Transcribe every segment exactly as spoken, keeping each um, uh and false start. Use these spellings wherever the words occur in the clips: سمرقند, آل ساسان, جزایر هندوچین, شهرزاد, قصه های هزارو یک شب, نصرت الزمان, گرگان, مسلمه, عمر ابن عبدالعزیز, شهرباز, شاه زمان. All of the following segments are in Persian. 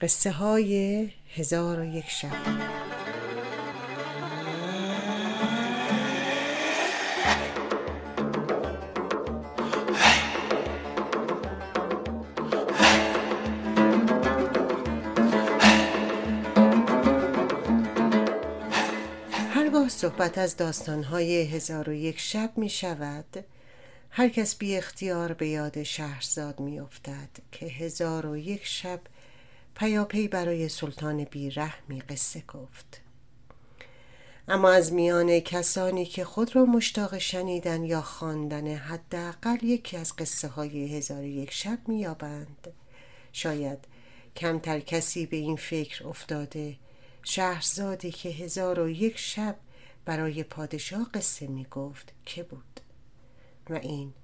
قصه های هزارو یک شب. هر بار صحبت از داستان های هزارو یک شب می شود، هر کس بی اختیار به یاد شهرزاد می افتد که هزار و یک شب پیاپی برای سلطان بیرحمی قصه گفت. اما از میان کسانی که خود را مشتاق شنیدن یا خواندن حداقل یکی از قصه های هزار و یک شب می‌یابند، شاید کمتر کسی به این فکر افتاده شهرزادی که هزار و یک شب برای پادشاه قصه می گفت که بود، و این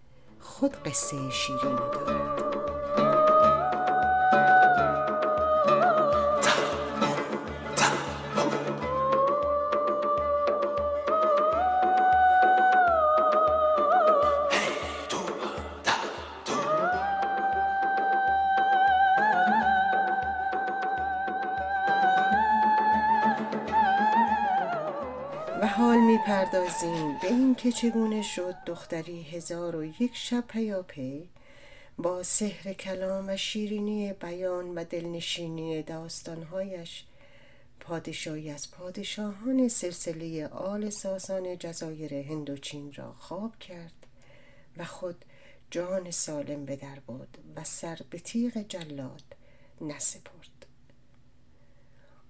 خود قصه شیرینی دارد. و حال می پردازیم به این که چگونه شد دختری هزار و یک شب پیاپی با سحر کلام و شیرینی بیان و دلنشینی داستانهایش پادشاهی از پادشاهان سلسله آل ساسان جزایر هندوچین را خواب کرد و خود جان سالم به در برد و سر به تیغ جلاد نسپرد.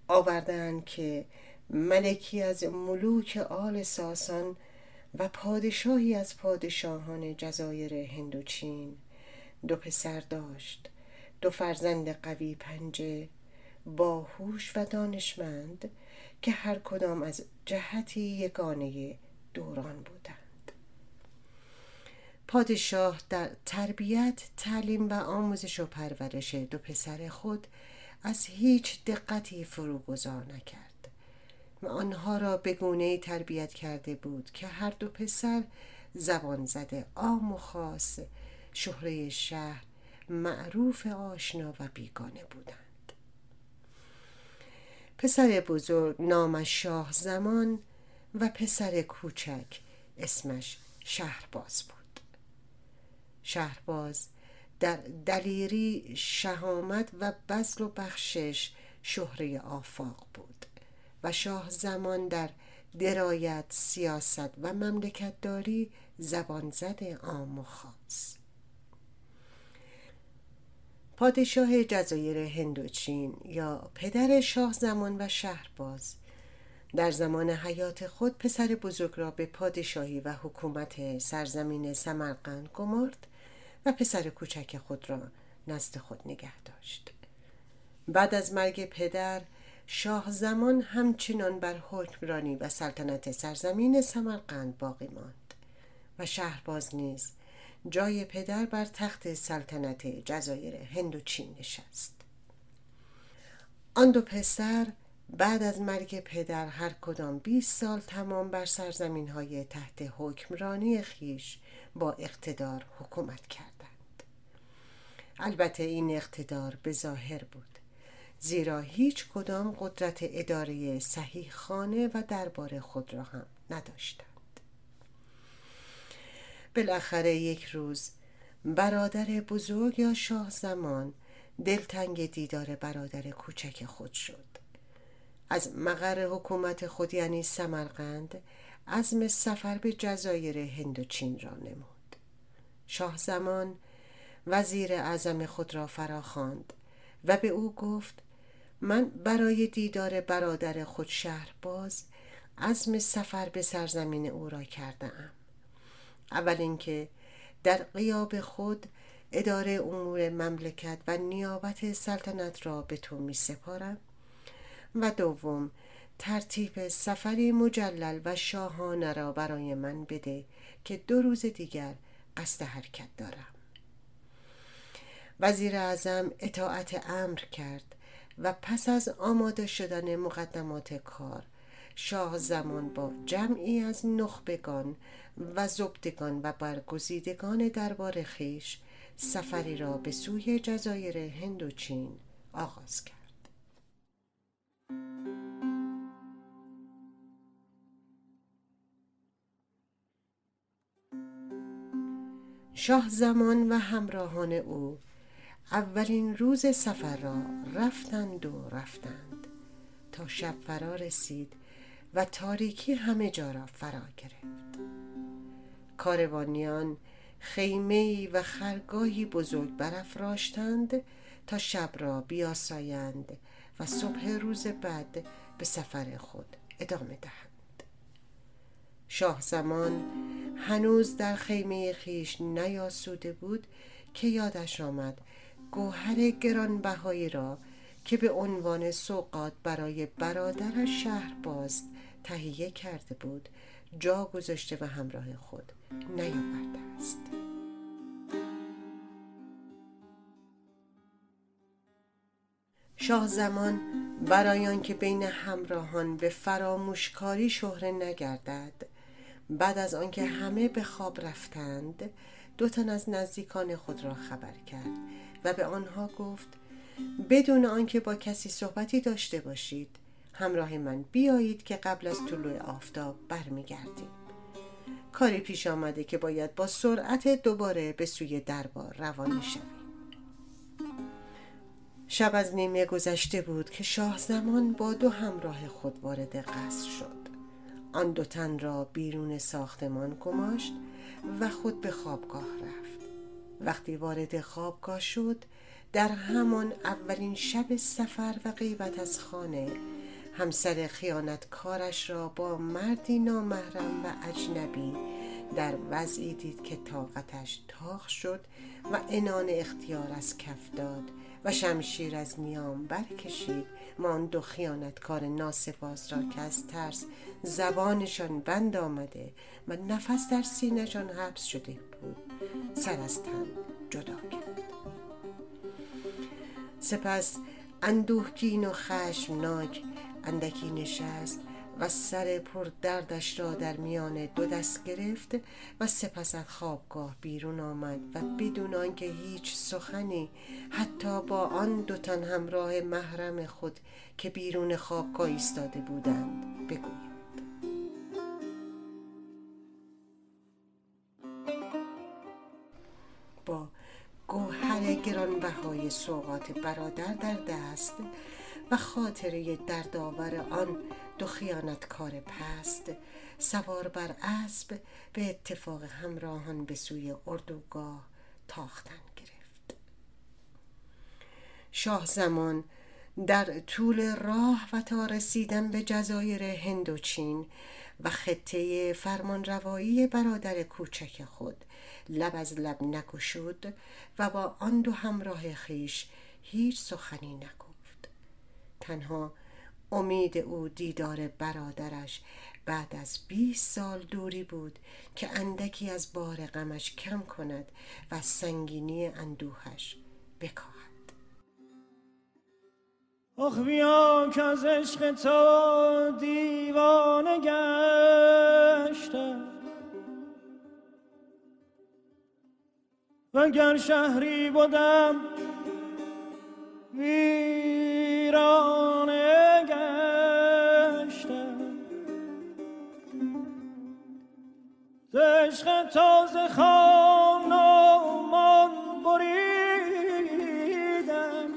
آوردند که ملکی از ملوک آل ساسان و پادشاهی از پادشاهان جزایر هندوچین دو پسر داشت، دو فرزند قوی پنجه، باهوش و دانشمند، که هر کدام از جهتی یگانه دوران بودند. پادشاه در تربیت، تعلیم و آموزش و پرورش دو پسر خود از هیچ دقتی فروگذار نکرد و آنها را به گونه‌ای تربیت کرده بود که هر دو پسر زبان زده عام و خاص شهره شهر، معروف آشنا و بیگانه بودند. پسر بزرگ نامش شاه زمان و پسر کوچک اسمش شهرباز بود. شهرباز در دلیری، شهامت و بذل و بخشش شهره آفاق بود و شاه زمان در درایت، سیاست و مملکتداری زبان زده عام و خاص. پادشاه جزایر هندوچین یا پدر شاه زمان و شهرباز در زمان حیات خود پسر بزرگ را به پادشاهی و حکومت سرزمین سمرقند گمارد و پسر کوچک خود را نزد خود نگه داشت. بعد از مرگ پدر، شاه زمان همچنان بر حکمرانی و سلطنت سرزمین سمرقند باقی ماند و شهرباز نیز جای پدر بر تخت سلطنت جزایر هندوچین نشست. آن دو پسر بعد از مرگ پدر هر کدام بیست سال تمام بر سرزمین‌های تحت حکمرانی خویش با اقتدار حکومت کردند. البته این اقتدار به ظاهر بود، زیرا هیچ کدام قدرت اداره صحیح خانه و دربار خود را هم نداشتند. بالاخره یک روز برادر بزرگ یا شاه زمان دلتنگ دیدار برادر کوچک خود شد. از مقر حکومت خود یعنی سمرقند عزم سفر به جزایر هندوچین را نمود. شاه زمان وزیر اعظم خود را فراخواند و به او گفت: من برای دیدار برادر خود شهرباز عزم سفر به سرزمین او را کرده ام. اول اینکه در غیاب خود اداره امور مملکت و نیابت سلطنت را به تو می سپارم، و دوم ترتیب سفری مجلل و شاهانه را برای من بده که دو روز دیگر قصد حرکت دارم. وزیر اعظم اطاعت امر کرد و پس از آماده شدن مقدمات کار، شاه زمان با جمعی از نخبگان و زبدگان و برگزیدگان دربار خویش سفری را به سوی جزایر هندوچین آغاز کرد. شاه زمان و همراهان او اولین روز سفر را رفتند و رفتند تا شب فرا رسید و تاریکی همه جا را فرا گرفت. کاروانیان خیمه‌ای و خرگاهی بزرگ برافراشتند تا شب را بیاسایند و صبح روز بعد به سفر خود ادامه دهند. شاه زمان هنوز در خیمه خویش نیاسوده بود که یادش آمد گوهر گرانبهایی را که به عنوان سوغات برای برادرش شهرباز تهیه کرده بود جا گذاشته و همراه خود نیاورده است. شاه زمان برای آنکه بین همراهان به فراموشکاری شهره نگردد، بعد از آنکه همه به خواب رفتند دو تن از نزدیکان خود را خبر کرد و به آنها گفت بدون آنکه با کسی صحبتی داشته باشید همراه من بیایید که قبل از طلوع آفتاب برمیگردیم. کاری پیش آمده که باید با سرعت دوباره به سوی دربار روانه شویم. شب از نیمه گذشته بود که شاه زمان با دو همراه خود وارد قصر شد. آن دو تن را بیرون ساختمان گماشت و خود به خوابگاه رفت. وقتی وارد خوابگاه شد، در همان اولین شب سفر و غیبت از خانه همسر خیانتکارش را با مردی نامحرم و اجنبی در وضعی دید که طاقتش تاق شد و عنان اختیار از کف داد و شمشیر از نیام برکشید و آن دو خیانتکار ناسپاس را که از ترس زبانشان بند آمده و نفس در سینه‌شان حبس شده بود سر از تن جدا کرد. سپس اندوهگین و خشمناک اندکی نشست و سر پر دردش را در میان دو دست گرفت و سپس از خوابگاه بیرون آمد و بدون آنکه هیچ سخنی حتی با آن دو تن همراه محرم خود که بیرون خوابگاه ایستاده بودند بگوید. با گوهر گرانبهای سوغات برادر در دست و خاطره دردآور آن دو خیانتکار پست، سوار بر اسب به اتفاق همراهان به سوی اردوگاه تاختن گرفت. شاه زمان در طول راه و تا رسیدن به جزایر هندوچین و خطه فرمانروایی برادر کوچک خود لب از لب نگشود و با آن دو همراه خویش هیچ سخنی نگفت. تنها امید او دیدار برادرش بعد از بیست سال دوری بود که اندکی از بار غمش کم کند و سنگینی اندوهش بکاهد. آخ بیا که از عشق تو دیوانه گشتم، وگر شهری بودم ویرانه گشتم، ز عشق تو ز خان و مان بریدم،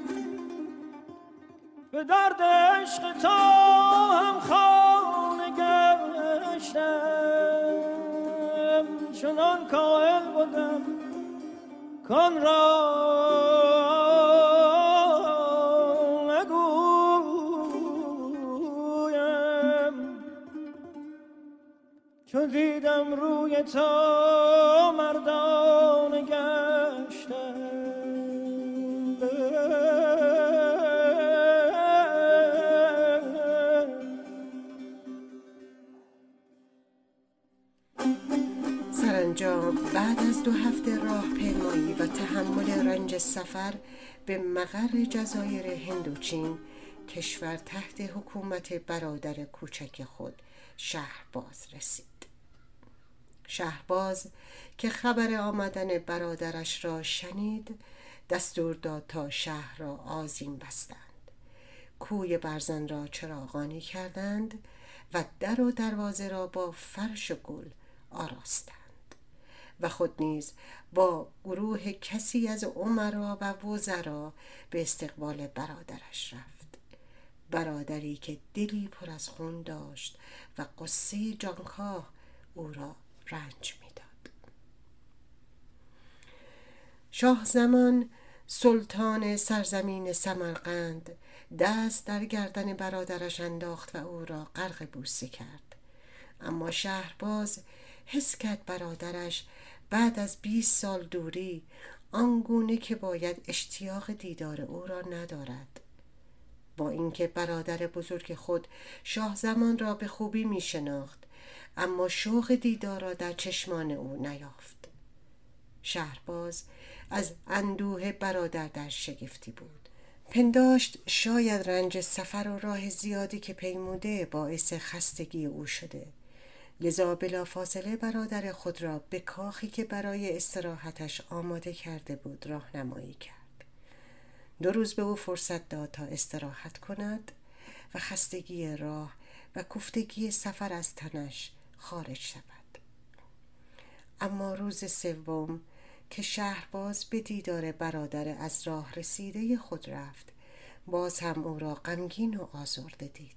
به درد عشق تو هم خانه گشتم، چنان کاهل بودم کن را چون دیدم روی تو مردانه گشتم، سرانجام بعد از دو هفته راه پیمایی و تحمل رنج سفر به مقر جزایر هندوچین، کشور تحت حکومت برادر کوچک خود شهرباز رسید. شهرباز که خبر آمدن برادرش را شنید دستور داد تا شهر را آذین بستند. کوی برزن را چراغانی کردند و در و دروازه را با فرش و گل آراستند و خود نیز با گروه کسی از امرا و وزرا به استقبال برادرش رفت، برادری که دلی پر از خون داشت و قصه جانکاه او را رنج میداد. شاه زمان سلطان سرزمین سمرقند دست در گردن برادرش انداخت و او را غرق بوسه کرد، اما شهرباز حس کرد برادرش بعد از بیست سال دوری آنگونه که باید اشتیاق دیدار او را ندارد. با اینکه برادر بزرگ خود شاه زمان را به خوبی می شناخت، اما شوق دیدار را در چشمان او نیافت. شهرباز از اندوه برادر در شگفتی بود، پنداشت شاید رنج سفر و راه زیادی که پیموده باعث خستگی او شده، لذا بلافاصله برادر خود را به کاخی که برای استراحتش آماده کرده بود راهنمایی کرد. دو روز به او فرصت داد تا استراحت کند و خستگی راه و کوفتگی سفر از تنش خارج شود. اما روز سوم که شهرباز به دیدار برادر از راه رسیده خود رفت، باز هم او را غمگین و آزرده دید.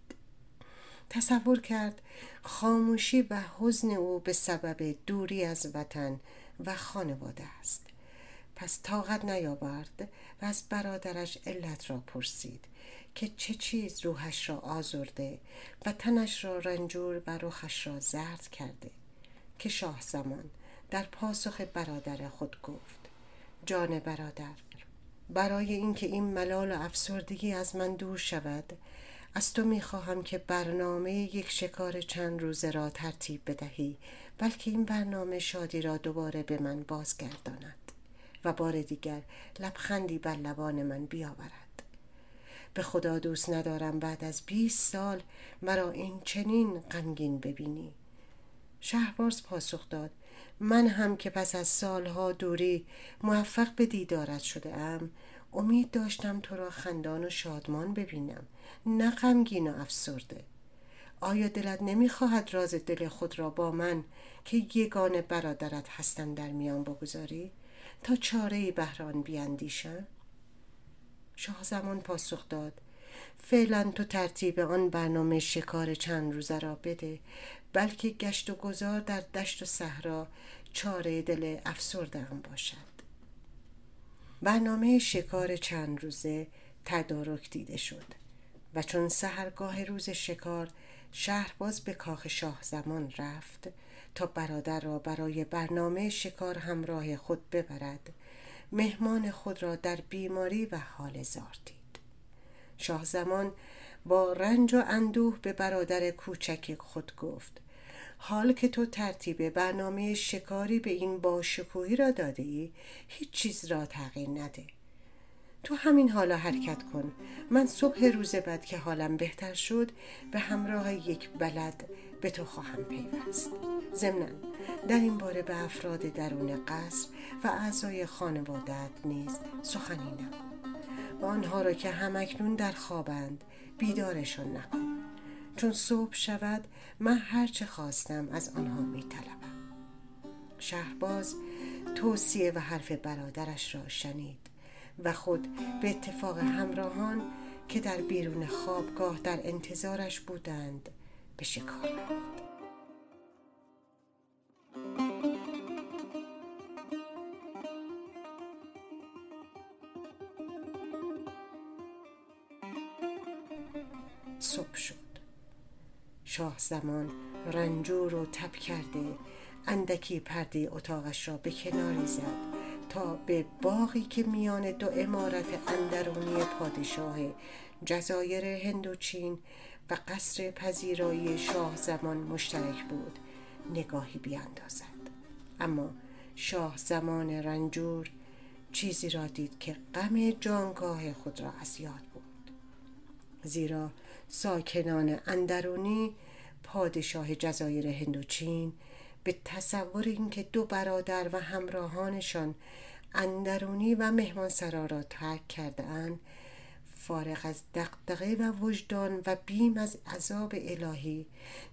تصور کرد خاموشی و حزن او به سبب دوری از وطن و خانواده است، پس طاقت نیاورد و از برادرش علت را پرسید که چه چیز روحش را آزرده و تنش را رنجور و رخش را زرد کرده، که شاه زمان در پاسخ برادر خود گفت: جان برادر، برای اینکه این ملال و افسردگی از من دور شود، از تو می خواهم که برنامه یک شکار چند روزه را ترتیب بدهی، بلکه این برنامه شادی را دوباره به من بازگرداند و بار دیگر لبخندی بر لبان من بیاورد. به خدا دوست ندارم بعد از بیست سال مرا این چنین غمگین ببینی. شهرباز پاسخ داد: من هم که پس از سالها دوری موفق به دیدارت شده ام، امید داشتم تو را خندان و شادمان ببینم، نه غمگین و افسرده. آیا دلت نمیخواهد راز دل خود را با من که یگانه برادرت هستم در میان بگذاری تا چاره‌ای بهر آن بیاندیشم؟ شاه زمان پاسخ داد: فعلا تو ترتیب آن برنامه شکار چند روزه را بده، بلکه گشت و گذار در دشت و صحرا چاره دل افسرده‌ام باشد. برنامه شکار چند روزه تدارک دیده شد و چون سحرگاه روز شکار شهرباز به کاخ شاه زمان رفت تا برادر را برای برنامه شکار همراه خود ببرد، مهمان خود را در بیماری و حال زار دید. شاه زمان با رنج و اندوه به برادر کوچک خود گفت: حال که تو ترتیب برنامه شکاری به این باشکوهی را داده ای، هیچ چیز را تغییر نده. تو همین حالا حرکت کن. من صبح روز بعد که حالم بهتر شد به همراه یک بلد به تو خواهم پیوست. ضمناً در این باره به افراد درون قصر و اعضای خانواده‌ات نیز سخنی نگو و آنها را که همکنون در خوابند بیدارشان نکن، چون صبح شود من هر چه خواستم از آنها می طلبم. شهرباز توصیه و حرف برادرش را شنید و خود به اتفاق همراهان که در بیرون خوابگاه در انتظارش بودند به شکار رفت. صبح شد. شاه زمان رنجور و تب کرده اندکی پرده اتاقش را به کناری زد تا به باغی که میان دو عمارت اندرونی پادشاه جزایر هندوچین و قصر پذیرایی شاه زمان مشترک بود نگاهی بیاندازد، اما شاه زمان رنجور چیزی را دید که غم جانکاه خود را از یاد بود، زیرا ساکنان اندرونی پادشاه جزایر هندوچین به تصور اینکه دو برادر و همراهانشان اندرونی و مهمانسرا را ترک کرده‌اند فارغ از دغدغه و وجدان و بیم از عذاب الهی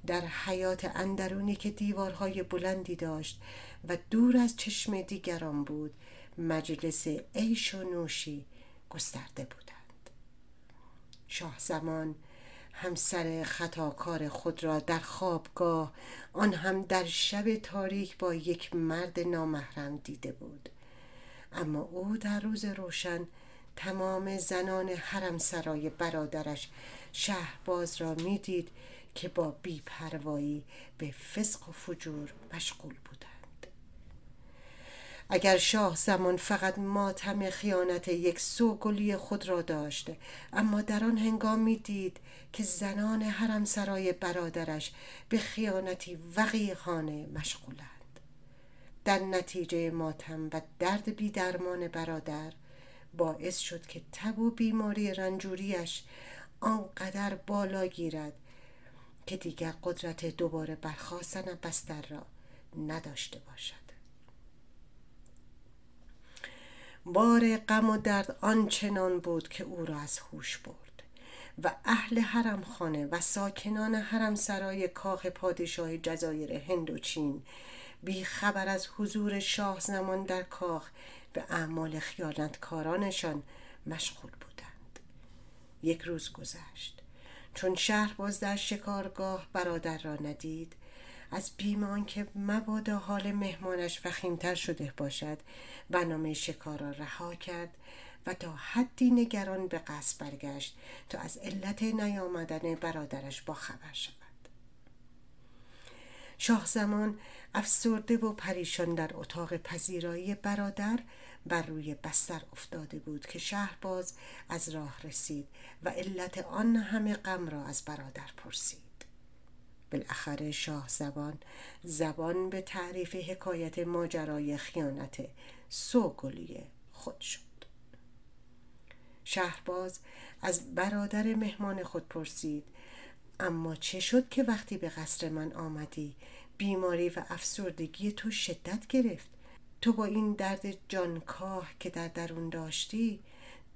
در حیات اندرونی که دیوارهای بلندی داشت و دور از چشم دیگران بود، مجلس عیش و نوشی گسترده بودند. شاه زمان همسر خطاکار خود را در خوابگاه، آن هم در شب تاریک، با یک مرد نامحرم دیده بود، اما او در روز روشن تمام زنان حرم سرای برادرش شهرباز را می دید که با بی‌پروایی به فسق و فجور مشغول بودند. اگر شاه زمان فقط ماتم خیانت یک سوگلی خود را داشت، اما در آن هنگام می دید که زنان حرم سرای برادرش به خیانتی وقیحانه مشغولند. در نتیجه ماتم و درد بی درمان برادر باعث شد که تب و بیماری رنجوریش آنقدر بالا گیرد که دیگر قدرت دوباره برخاستن از بستر را نداشته باشد. بار غم و درد آنچنان بود که او را از هوش برد و اهل حرم خانه و ساکنان حرم سرای کاخ پادشاه جزایر هندوچین بی خبر از حضور شاه زمان در کاخ به اعمال خیانتکارانشان مشغول بودند. یک روز گذشت. چون شهرباز در شکارگاه برادر را ندید، از بیم آنکه مبادا حال مهمانش وخیمتر شده باشد، برنامه شکار را رها کرد و تا حدی نگران به قصد برگشت تا از علت نیامدن برادرش با خبر شد. شاه زمان افسرده و پریشان در اتاق پذیرایی برادر بر روی بستر افتاده بود که شهرباز از راه رسید و علت آن همه غم را از برادر پرسید. بالاخره شاه زمان زبان به تعریف حکایت ماجرای خیانت سوگلی خود شد. شهرباز از برادر مهمان خود پرسید: اما چه شد که وقتی به قصر من آمدی بیماری و افسردگی تو شدت گرفت؟ تو با این درد جانکاه که در درون داشتی،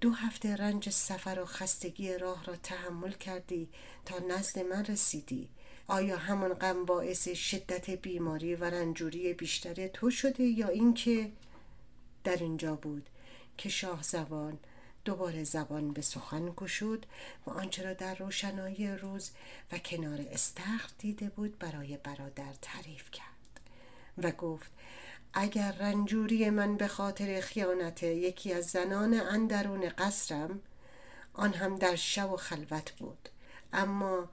دو هفته رنج سفر و خستگی راه را تحمل کردی تا نزد من رسیدی. آیا همان غم باعث شدت بیماری و رنجوری بیشتر تو شده یا اینکه؟ در اینجا بود که شاه زمان دوباره زبان به سخن گشود و آنچه را در روشنایی روز و کنار استخر دیده بود برای برادر تعریف کرد و گفت: اگر رنجوری من به خاطر خیانت یکی از زنان اندرون قصرم، آن هم در شب و خلوت بود، اما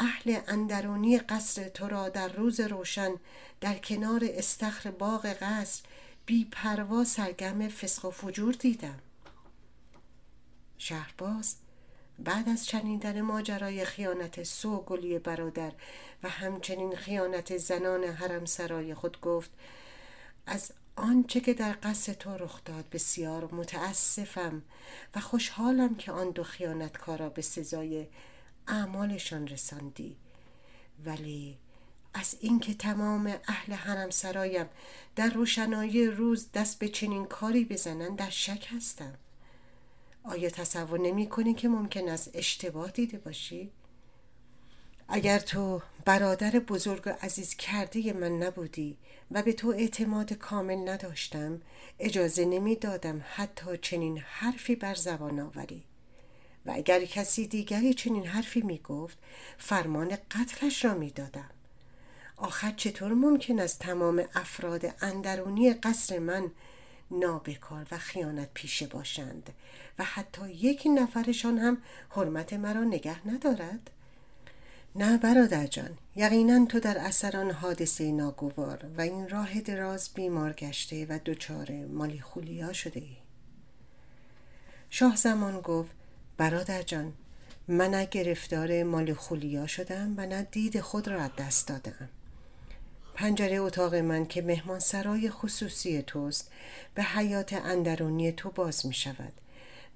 اهل اندرونی قصر تو را در روز روشن در کنار استخر باغ قصر بی پروا سرگرم فسق و فجور دیدم. شهرباز بعد از شنیدن ماجرای خیانت سوگلی برادر و همچنین خیانت زنان حرم سرای خود گفت: از آنچه که در قصد تو رخ داد بسیار متاسفم و خوشحالم که آن دو خیانتکارا به سزای اعمالشان رساندی، ولی از اینکه تمام اهل حرم سرایم در روشنایی روز دست به چنین کاری بزنن در شک هستم. آیا تصور نمی کنی که ممکن است اشتباه دیده باشی؟ اگر تو برادر بزرگ و عزیز کرده من نبودی و به تو اعتماد کامل نداشتم، اجازه نمی دادم حتی چنین حرفی بر زبان آوری، و اگر کسی دیگری چنین حرفی می گفت فرمان قتلش را می دادم. آخر چطور ممکن است تمام افراد اندرونی قصر من نابکار و خیانت پیشه باشند و حتی یکی نفرشان هم حرمت مرا نگه ندارد؟ نه برادر جان، یقینا تو در اثر آن حادثه ناگوار و این راه دراز بیمار گشته و دچار مالی خولیا شده ای. شاه زمان گفت: برادر جان، من نه گرفتار مالی خولیا شدم و نه دید خود را از دست دادم. پنجره اتاق من که مهمان سرای خصوصی توست به حیات اندرونی تو باز می شود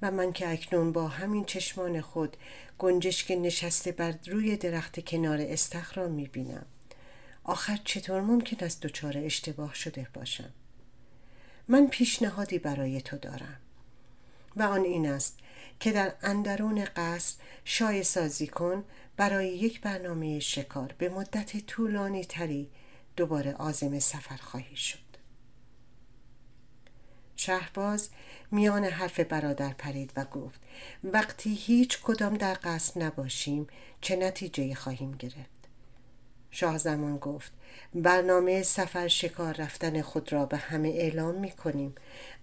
و من که اکنون با همین چشمان خود گنجشک نشسته بر روی درخت کنار استخر را می بینم. آخر چطور ممکن است دچار اشتباه شده باشم؟ من پیشنهادی برای تو دارم. و آن این است که در اندرون قصر شایع سازی کن برای یک برنامه شکار به مدت طولانی تری دوباره عازم سفر خواهی شد. شهرباز میان حرف برادر پرید و گفت وقتی هیچ کدام در قصد نباشیم چه نتیجه خواهیم گرفت؟ شاه زمان گفت برنامه سفر شکار رفتن خود را به همه اعلام می کنیم،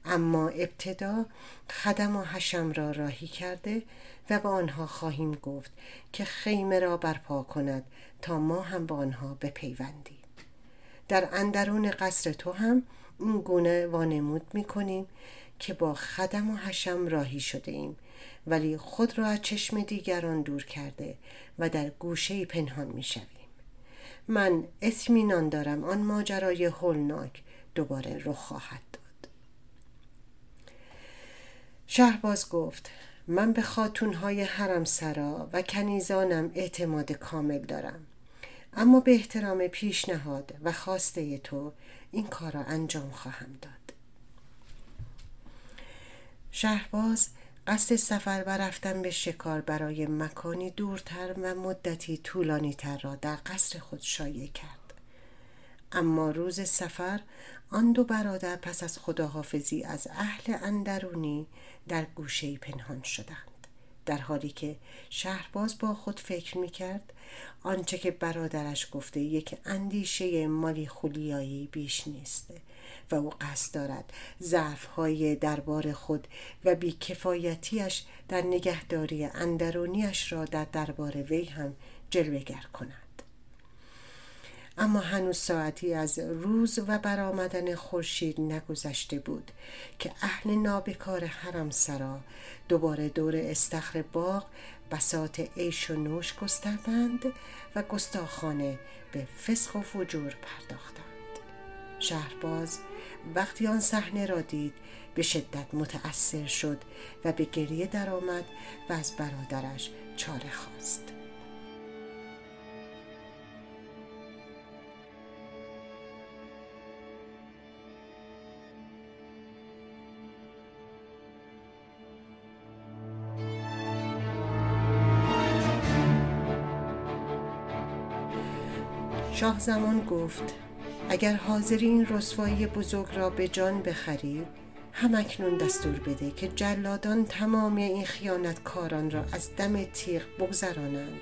اما ابتدا خدم و حشم را راهی کرده و به آنها خواهیم گفت که خیمه را برپا کند تا ما هم با آنها بپیوندیم. در اندرون قصر تو هم این گونه وانمود می کنیم که با خدم و حشم راهی شده ایم، ولی خود را از چشم دیگران دور کرده و در گوشه پنهان می شویم. من اطمینان دارم آن ماجرای هولناک دوباره رخ خواهد داد. شهرباز گفت من به خاتونهای حرم سرا و کنیزانم اعتماد کامل دارم، اما به احترام پیشنهاد و خواسته تو این کار را انجام خواهم داد. شهرباز قصد سفر و رفتن به شکار برای مکانی دورتر و مدتی طولانی تر را در قصر خود شایع کرد. اما روز سفر آن دو برادر پس از خداحافظی از اهل اندرونی در گوشه‌ای پنهان شدند، در حالی که شهرباز با خود فکر میکرد آنچه که برادرش گفته یک اندیشه مالی خولیایی بیش نیست و او قصد دارد ضعف‌های دربار خود و بیکفایتیش در نگهداری اندرونیش را در دربار وی هم جلوه‌گر کند. اما هنوز ساعتی از روز و برآمدن خورشید نگذشته بود که اهل نابکار حرم سرا دوباره دور استخر باغ بساط عیش و نوش گستردند و گستاخانه به فسق و فجور پرداختند. شهرباز وقتی آن صحنه را دید به شدت متأثر شد و به گریه درآمد و از برادرش چاره خواست. شاه زمان گفت اگر حاضری این رسوایی بزرگ را به جان بخری، همکنون دستور بده که جلادان تمام این خیانتکاران را از دم تیغ بگذرانند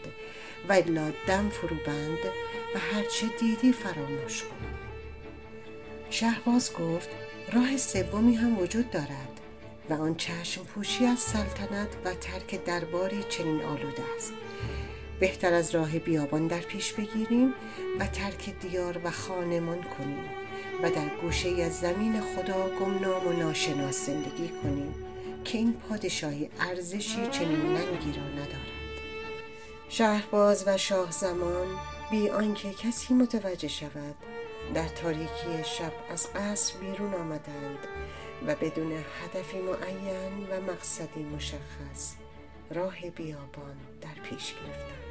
و الا دم فروبند و هرچه دیدی فراموش کن. شهرباز گفت راه سومی هم وجود دارد و آن چشم پوشی از سلطنت و ترک درباری چنین آلوده است. بهتر از راه بیابان در پیش بگیریم و ترک دیار و خانمان کنیم و در گوشه از زمین خدا گمنام و ناشناس زندگی کنیم که این پادشاهی ارزشی چنین ننگی را ندارد. شهرباز و شاه زمان بی آنکه کسی متوجه شود در تاریکی شب از قصر بیرون آمدند و بدون هدفی معین و مقصدی مشخص راه بیابان در پیش گرفتند.